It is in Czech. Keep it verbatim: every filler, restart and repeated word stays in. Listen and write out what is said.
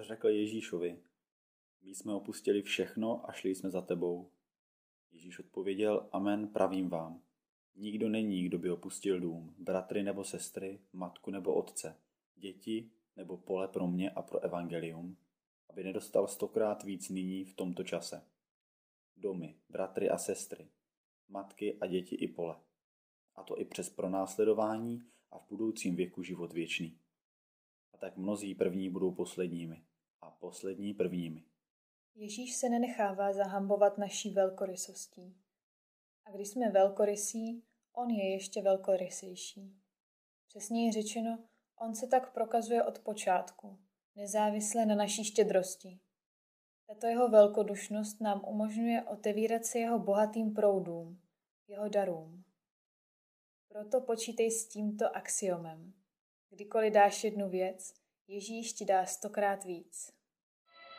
Petr řekl Ježíšovi, my jsme opustili všechno a šli jsme za tebou. Ježíš odpověděl, amen, pravím vám. Nikdo není, kdo by opustil dům, bratry nebo sestry, matku nebo otce, děti nebo pole pro mě a pro evangelium, aby nedostal stokrát víc nyní v tomto čase. Domy, bratry a sestry, matky a děti i pole. A to i přes pronásledování a v budoucím věku život věčný. A tak mnozí první budou posledními a poslední prvními. Ježíš se nenechává zahambovat naší velkorysostí. A když jsme velkorysí, on je ještě velkorysejší. Přesněji řečeno, on se tak prokazuje od počátku, nezávisle na naší štědrosti. Tato jeho velkodušnost nám umožňuje otevírat se jeho bohatým proudům, jeho darům. Proto počítej s tímto axiomem. Kdykoliv dáš jednu věc, Ježíš ti dá stokrát víc.